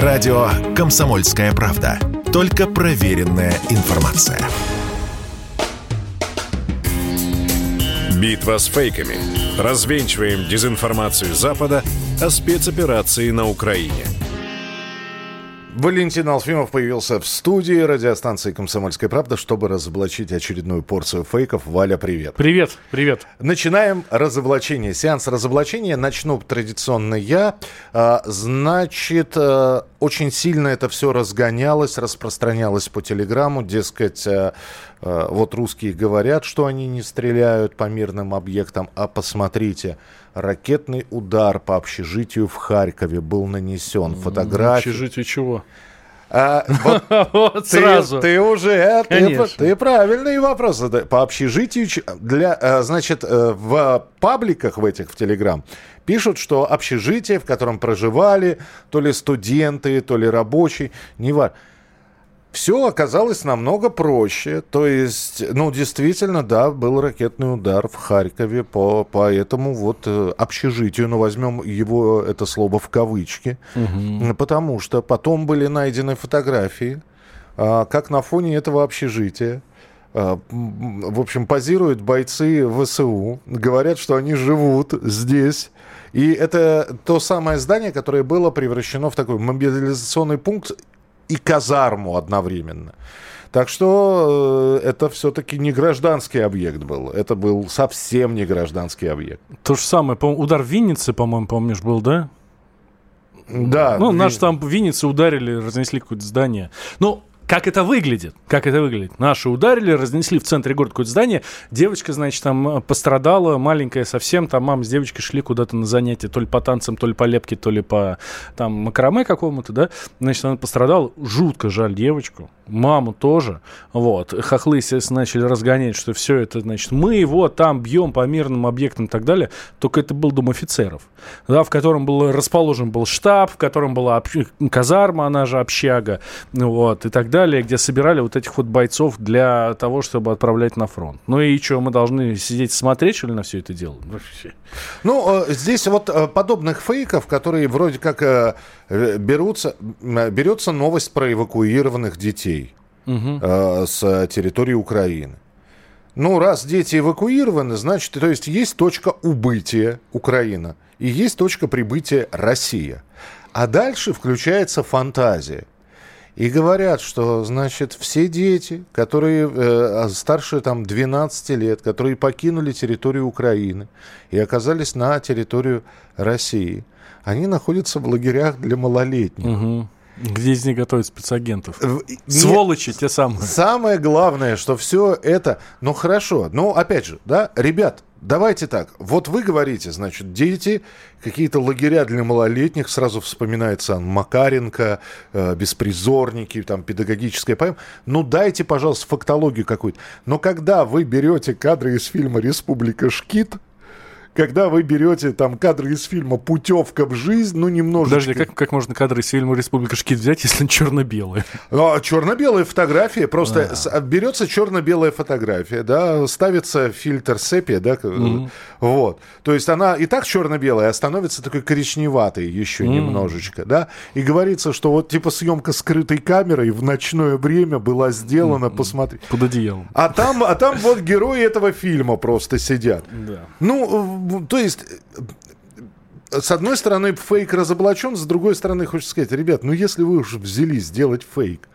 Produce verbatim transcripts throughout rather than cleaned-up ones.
Радио «Комсомольская правда». Только проверенная информация. Битва с фейками. Развенчиваем дезинформацию Запада о спецоперации на Украине. Валентин Алфимов появился в студии радиостанции «Комсомольская правда», чтобы разоблачить очередную порцию фейков. Валя, привет. Привет, привет. Начинаем разоблачение. Сеанс разоблачения. Начну традиционно я. Значит, очень сильно это все разгонялось, распространялось по телеграмму. Дескать, вот русские говорят, что они не стреляют по мирным объектам. А посмотрите, ракетный удар по общежитию в Харькове был нанесен. Фотографии. Общежитие чего? А, вот вот ты, сразу. Ты уже... Ты, ты правильные вопросы. По общежитию... Для, значит, в пабликах в этих, в Телеграм, пишут, что общежитие, в котором проживали то ли студенты, то ли рабочие, неважно. Все оказалось намного проще. То есть, ну, действительно, да, был ракетный удар в Харькове по, по этому вот общежитию. Ну, возьмем его, это слово, в кавычки. Угу. Потому что потом были найдены фотографии, как на фоне этого общежития, в общем, позируют бойцы ВСУ, говорят, что они живут здесь. И это то самое здание, которое было превращено в такой мобилизационный пункт и казарму одновременно. Так что э, это все-таки не гражданский объект был. Это был совсем не гражданский объект. То же самое. Удар в Виннице, по-моему, помнишь, был, да? Да. Ну, наши там в Виннице ударили, разнесли какое-то здание. Ну, как это выглядит? Как это выглядит? Наши ударили, разнесли в центре города какое-то здание. Девочка, значит, там пострадала, маленькая совсем. Там мама с девочкой шли куда-то на занятия. То ли по танцам, то ли по лепке, то ли по там макраме какому-то, да? Значит, она пострадала. Жутко жаль девочку. Маму тоже. Вот. Хохлы, естественно, начали разгонять, что все это, значит, мы его там бьем по мирным объектам и так далее. Только это был дом офицеров, да, в котором был расположен был штаб, в котором была общ... казарма, она же общага, вот, и так далее, где собирали вот этих вот бойцов для того, чтобы отправлять на фронт. Ну и что, мы должны сидеть смотреть, что ли, на все это дело? Ну, здесь вот подобных фейков, которые вроде как берутся, берется новость про эвакуированных детей. Угу. Э, с территории Украины. Ну, раз дети эвакуированы, значит, то есть есть точка убытия Украина и есть точка прибытия Россия. А дальше включается фантазия. И говорят, что, значит, все дети, которые э, старше там двенадцати лет, которые покинули территорию Украины и оказались на территорию России, они находятся в лагерях для малолетних. Угу. Где из них готовят спецагентов? Нет, сволочи те самые. Самое главное, что все это... Ну, хорошо. Ну, опять же, да, ребят, давайте так. Вот вы говорите, значит, дети, какие-то лагеря для малолетних, сразу вспоминается Макаренко, э, беспризорники, там, педагогическая поэма. Ну, дайте, пожалуйста, фактологию какую-то. Но когда вы берете кадры из фильма «Республика Шкид», когда вы берете там кадры из фильма «Путевка в жизнь», ну, немножечко... Подожди, как, как можно кадры из фильма «Республика Шкид» взять, если черно-белые? Ну, черно-белые фотографии, просто А-а-а. берется черно-белая фотография, да, ставится фильтр сепия, да, mm-hmm. вот. То есть она и так черно-белая, а становится такой коричневатой еще mm-hmm. немножечко, да. И говорится, что вот типа съемка скрытой камерой в ночное время была сделана, mm-hmm. посмотри. Под одеялом. А там, а там вот герои этого фильма просто сидят. Yeah. Ну, то есть, с одной стороны, фейк разоблачен, с другой стороны, хочется сказать, ребят, ну если вы уж взялись делать фейк,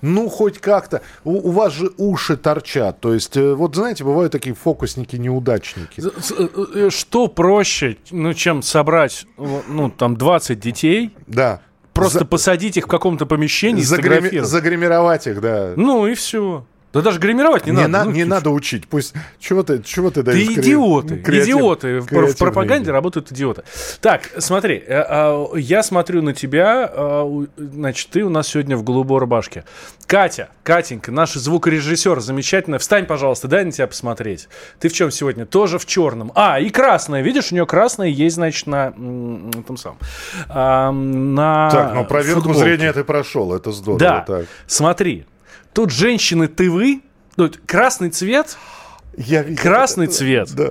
ну хоть как-то, у, у вас же уши торчат, то есть, вот знаете, бывают такие фокусники-неудачники. Что проще, ну, чем собрать, ну, там, двадцать детей? Да. Просто за... посадить их в каком-то помещении и сфотографировать. Загримировать их, да. Ну и все. Да даже гримировать не, не надо. На, ну, не ты... надо учить. Пусть чего ты, чего ты даешь? Ты кре... идиоты. Креатив... Идиоты. В пропаганде идеи. Работают идиоты. Так, смотри. Я смотрю на тебя. Значит, ты у нас сегодня в голубой рубашке. Катя, Катенька, наш звукорежиссер замечательная. Встань, пожалуйста, дай на тебя посмотреть. Ты в чем сегодня? Тоже в черном. А, и красная. Видишь, у нее красная есть, значит, на... на том самом. На... Так, но проверку футболке. Зрения ты прошел. Это здорово. Да. Так. Смотри. Тут женщины, ты вы, тут красный цвет, Я красный это. цвет. Да.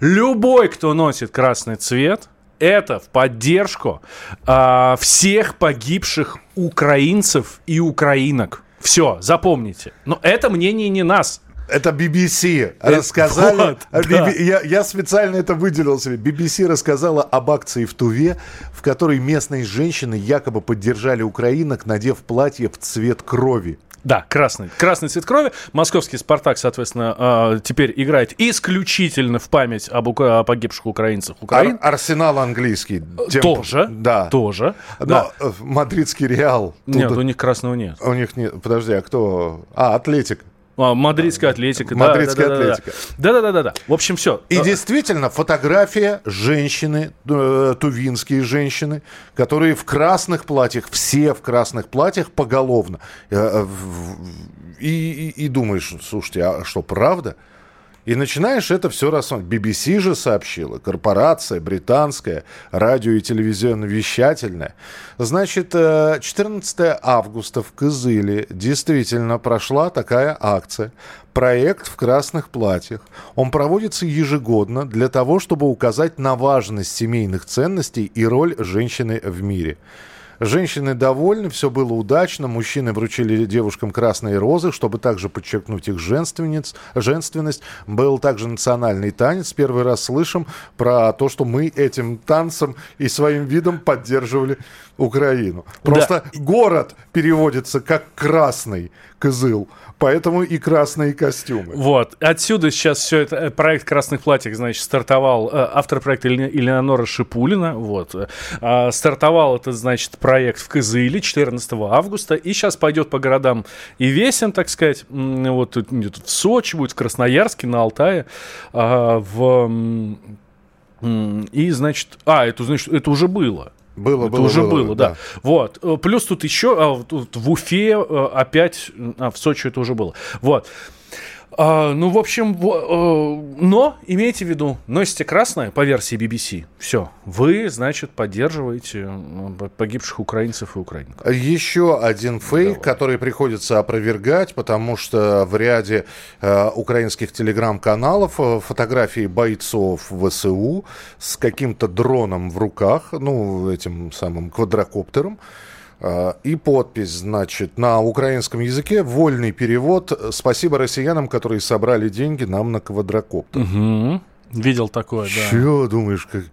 Любой, кто носит красный цвет, Это в поддержку э, всех погибших украинцев и украинок. Все, запомните. Но это мнение не нас. Это би би си рассказали. Вот, а, да. би би, я, я специально это выделил себе. би би си рассказала об акции в Туве, в которой местные женщины якобы поддержали украинок, надев платье в цвет крови. Да, красный. Красный цвет крови. Московский «Спартак», соответственно, теперь играет исключительно в память об ука- о погибших украинцах. Украин. Ар- Арсенал английский. Тем... Тоже. Да. Тоже. Но да. Мадридский «Реал». Тут... Нет, у них красного нет. У них нет. Подожди, а кто? А, «Атлетик». А, мадридская «Атлетика». Мадридская да, да, «Атлетика». Да-да-да. В общем, все. И действительно, фотография женщины, тувинские женщины, которые в красных платьях, все в красных платьях поголовно. И, и, и думаешь, слушайте, а что, правда? И начинаешь это все рассматривать. би би си же сообщила, корпорация британская, радио и телевизионно-вещательная. Значит, четырнадцатого августа в Кызыле действительно прошла такая акция. Проект в красных платьях. Он проводится ежегодно для того, чтобы указать на важность семейных ценностей и роль женщины в мире. Женщины довольны, все было удачно. Мужчины вручили девушкам красные розы, чтобы также подчеркнуть их женственность. Был также национальный танец. Первый раз слышим про то, что мы этим танцем и своим видом поддерживали Украину. Просто да. Город переводится как «красный», Кызыл. Поэтому и красные костюмы. Вот. Отсюда сейчас все это. Проект «Красных платьев», значит, стартовал. Автор проекта Элеонора Шипулина. Вот. Стартовал этот, значит, проект в Кызыле четырнадцатого августа. И сейчас пойдет по городам и весен, так сказать. Вот тут в Сочи будет, в Красноярске, на Алтае. В... И, значит... А, это, значит, это уже было. Было, это было, уже было, было да. да. Вот. Плюс тут еще а, тут в Уфе опять, а в Сочи это уже было. Вот. А, ну, в общем, в, но, имейте в виду, носите красное по версии би би си. Все. Вы, значит, поддерживаете погибших украинцев и украинок. Еще один фейк, Давай. который приходится опровергать, потому что в ряде э, украинских телеграм-каналов фотографии бойцов ВСУ с каким-то дроном в руках, ну, этим самым квадрокоптером. И подпись, значит, на украинском языке, вольный перевод: «Спасибо россиянам, которые собрали деньги нам на квадрокоптер». Угу. Видел такое, да. Чё думаешь? Как...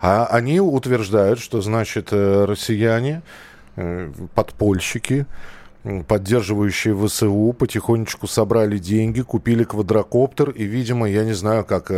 А они утверждают, что, значит, россияне, подпольщики, поддерживающие ВСУ, потихонечку собрали деньги, купили квадрокоптер и, видимо, я не знаю, как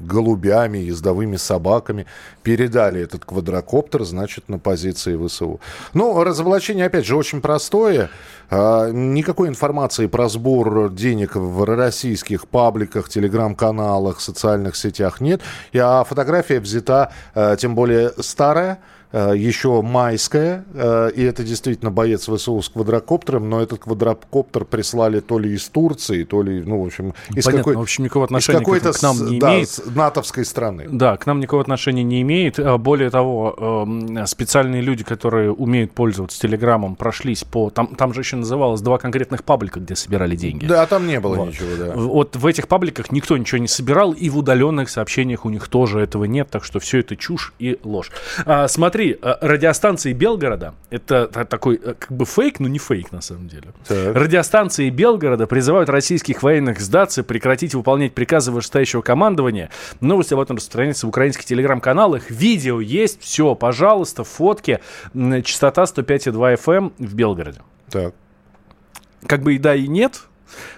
голубями, ездовыми собаками передали этот квадрокоптер, значит, на позиции ВСУ. Ну, разоблачение, опять же, очень простое. Никакой информации про сбор денег в российских пабликах, телеграм-каналах, социальных сетях нет. А фотография взята, тем более старая, еще майская, и это действительно боец ВСУ с квадрокоптером, но этот квадрокоптер прислали то ли из Турции, то ли, ну, в общем, из, какой, в общем, никакого отношения из какой-то к нам не да, имеет. С натовской страны. Да, к нам никакого отношения не имеет. Более того, специальные люди, которые умеют пользоваться телеграммом, прошлись по... Там, там же еще называлось два конкретных паблика, где собирали деньги. Да, там не было вот. ничего, да. Вот в этих пабликах никто ничего не собирал, и в удаленных сообщениях у них тоже этого нет, так что все это чушь и ложь. А, смотри, Смотри, радиостанции Белгорода, это такой как бы фейк, но не фейк на самом деле. Так. Радиостанции Белгорода призывают российских военных сдаться, прекратить выполнять приказы вышестоящего командования. Новости об этом распространяются в украинских телеграм-каналах. Видео есть, все, пожалуйста, фотки. Частота сто пять и два эф эм в Белгороде. Так. Как бы и да, и нет.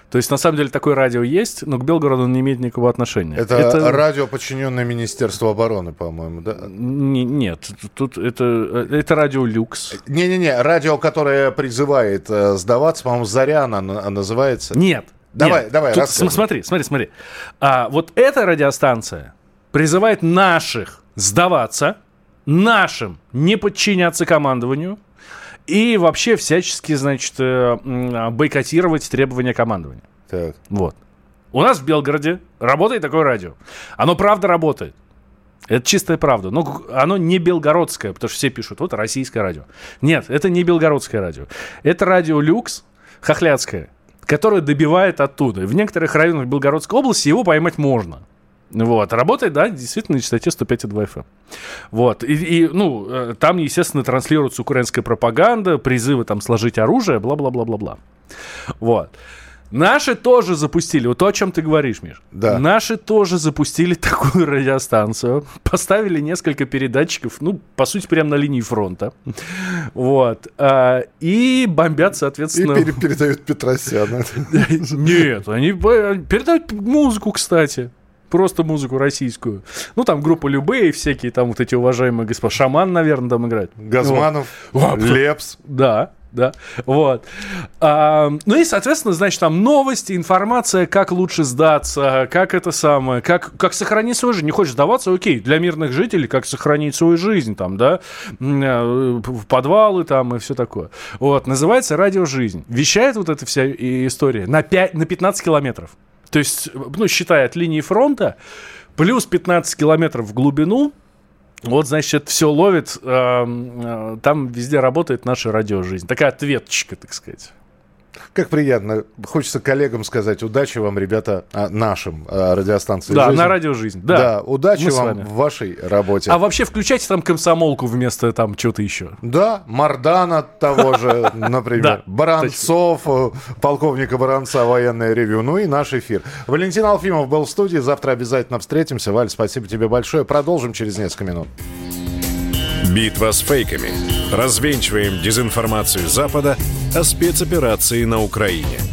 То есть, на самом деле, такое радио есть, но к Белгороду он не имеет никакого отношения. Это, это... радио, подчиненное Министерству обороны, по-моему, да? Н- нет, тут это, это радио «Люкс». Не-не-не, радио, которое призывает э, сдаваться, по-моему, «Заря» она называется. Нет. Давай, нет. давай, рассказывай. Смотри, смотри, смотри. А, вот эта радиостанция призывает наших сдаваться, нашим не подчиняться командованию, и вообще всячески, значит, бойкотировать требования командования. Так. Вот. У нас в Белгороде работает такое радио. Оно правда работает. Это чистая правда. Но оно не белгородское, потому что все пишут, вот, российское радио. Нет, это не белгородское радио. Это радио «Люкс» хохляцкое, которое добивает оттуда. В некоторых районах Белгородской области его поймать можно. Вот, работает, да, действительно, на частоте сто пять и два эф эм. Вот, и, и, ну, там, естественно, транслируется украинская пропаганда, призывы там сложить оружие, бла-бла-бла-бла-бла. Вот. Наши тоже запустили, вот то, о чем ты говоришь, Миш. Да. Наши тоже запустили такую радиостанцию, поставили несколько передатчиков, ну, по сути, прямо на линии фронта. Вот. И бомбят, соответственно... И пере- передают Петросяна. Нет, они передают музыку, кстати. Просто музыку российскую. Ну, там группа Любэ и всякие там вот эти уважаемые господа. Шаман, наверное, там играет. Газманов, вот. Лепс. Да, да. Вот. А, ну и, соответственно, значит, там новости, информация, как лучше сдаться, как это самое, как, как сохранить свою жизнь. Не хочешь сдаваться, окей, для мирных жителей, как сохранить свою жизнь, там, да, в подвалы там и все такое. Вот, называется «Радио Жизнь». Вещает вот эта вся история на, пять, на пятнадцать километров. То есть, ну, считая от линии фронта, плюс пятнадцать километров в глубину, вот, значит, все ловит, э, там везде работает наша радиожизнь. Такая ответочка, так сказать. Как приятно. Хочется коллегам сказать, удачи вам, ребята, нашим радиостанциям. Да, «Жизнь». На радиожизнь. Да, да, удачи мы вам в вашей работе. А вообще включайте там «Комсомолку» вместо там чего-то еще. Да, Мардана того же, например. Баранцов, полковника Баранца, военное ревью. Ну и наш эфир. Валентин Алфимов был в студии. Завтра обязательно встретимся. Валь, спасибо тебе большое. Продолжим через несколько минут. Битва с фейками. Развенчиваем дезинформацию Запада о спецоперации на Украине.